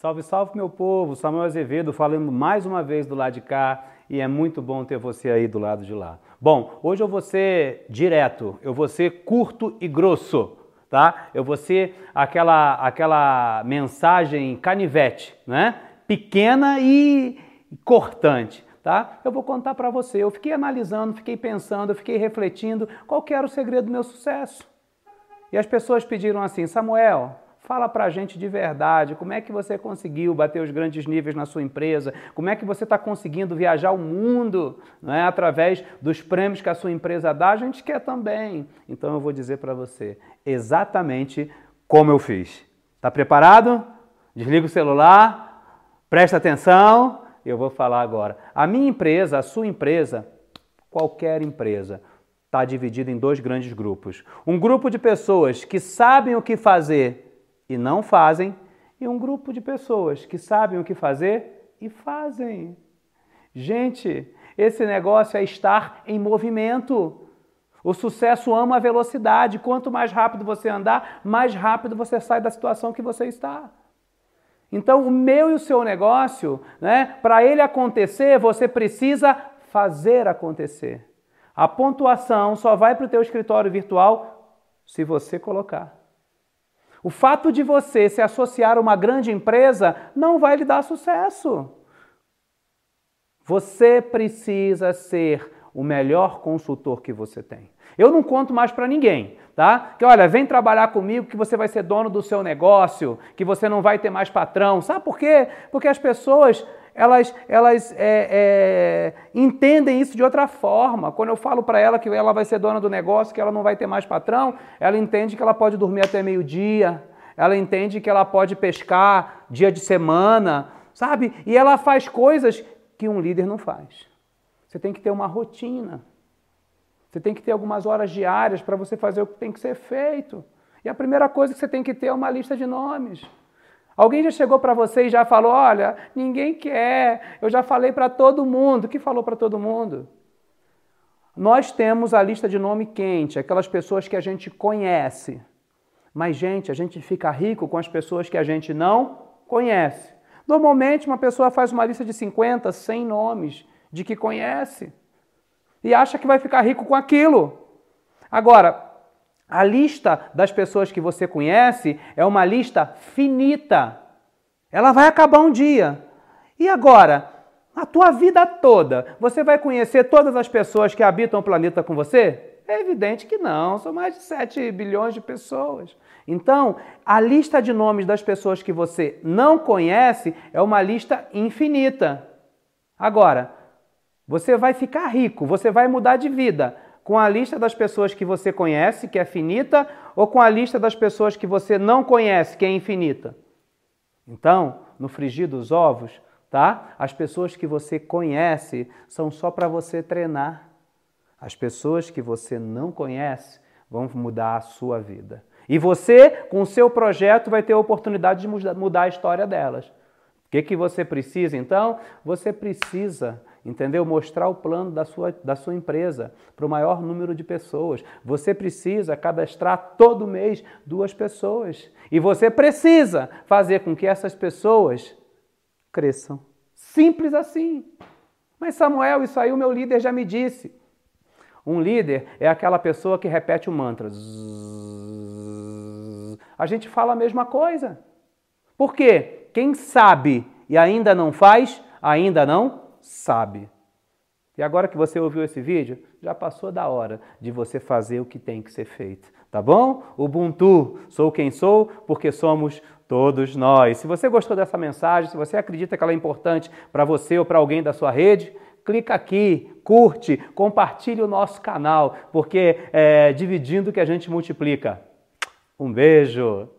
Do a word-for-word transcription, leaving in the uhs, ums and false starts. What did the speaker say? Salve, salve meu povo, Samuel Azevedo falando mais uma vez do lado de cá e é muito bom ter você aí do lado de lá. Bom, hoje eu vou ser direto, eu vou ser curto e grosso, tá? Eu vou ser aquela, aquela mensagem canivete, né? Pequena e cortante, tá? Eu vou contar pra você, eu fiquei analisando, fiquei pensando, eu fiquei refletindo qual que era o segredo do meu sucesso. E as pessoas pediram assim, Samuel, fala pra gente de verdade, como é que você conseguiu bater os grandes níveis na sua empresa? Como é que você está conseguindo viajar o mundo, né, através dos prêmios que a sua empresa dá? A gente quer também. Então eu vou dizer para você exatamente como eu fiz. Tá preparado? Desliga o celular, presta atenção, eu vou falar agora. A minha empresa, a sua empresa, qualquer empresa, está dividida em dois grandes grupos. Um grupo de pessoas que sabem o que fazer e não fazem, e um grupo de pessoas que sabem o que fazer e fazem. Gente, esse negócio é estar em movimento. O sucesso ama a velocidade. Quanto mais rápido você andar, mais rápido você sai da situação que você está. Então, o meu e o seu negócio, né, para ele acontecer, você precisa fazer acontecer. A pontuação só vai para o teu escritório virtual se você colocar. O fato de você se associar a uma grande empresa não vai lhe dar sucesso. Você precisa ser o melhor consultor que você tem. Eu não conto mais para ninguém, tá? Que olha, vem trabalhar comigo que você vai ser dono do seu negócio, que você não vai ter mais patrão. Sabe por quê? Porque as pessoas, elas, elas é, é, entendem isso de outra forma. Quando eu falo para ela que ela vai ser dona do negócio, que ela não vai ter mais patrão, ela entende que ela pode dormir até meio-dia, ela entende que ela pode pescar dia de semana, sabe? E ela faz coisas que um líder não faz. Você tem que ter uma rotina, você tem que ter algumas horas diárias para você fazer o que tem que ser feito. E a primeira coisa que você tem que ter é uma lista de nomes. Alguém já chegou para você e já falou, olha, ninguém quer, eu já falei para todo mundo. O que falou para todo mundo? Nós temos a lista de nome quente, aquelas pessoas que a gente conhece. Mas, gente, a gente fica rico com as pessoas que a gente não conhece. Normalmente, uma pessoa faz uma lista de cinquenta, cem nomes de que conhece e acha que vai ficar rico com aquilo. Agora, a lista das pessoas que você conhece é uma lista finita. Ela vai acabar um dia. E agora, a tua vida toda, você vai conhecer todas as pessoas que habitam o planeta com você? É evidente que não, são mais de sete bilhões de pessoas. Então, a lista de nomes das pessoas que você não conhece é uma lista infinita. Agora, você vai ficar rico, você vai mudar de vida, com a lista das pessoas que você conhece, que é finita, ou com a lista das pessoas que você não conhece, que é infinita? Então, no frigir dos ovos, tá? As pessoas que você conhece são só para você treinar. As pessoas que você não conhece vão mudar a sua vida. E você, com o seu projeto, vai ter a oportunidade de mudar a história delas. O que que você precisa, então? Você precisa... Entendeu? Mostrar o plano da sua, da sua empresa para o maior número de pessoas. Você precisa cadastrar todo mês duas pessoas. E você precisa fazer com que essas pessoas cresçam. Simples assim. Mas Samuel, isso aí o meu líder já me disse. Um líder é aquela pessoa que repete o mantra. A gente fala a mesma coisa. Por quê? Quem sabe e ainda não faz, ainda não sabe. E agora que você ouviu esse vídeo, já passou da hora de você fazer o que tem que ser feito, tá bom? Ubuntu, sou quem sou, porque somos todos nós. Se você gostou dessa mensagem, se você acredita que ela é importante para você ou para alguém da sua rede, clica aqui, curte, compartilhe o nosso canal, porque é dividindo que a gente multiplica. Um beijo!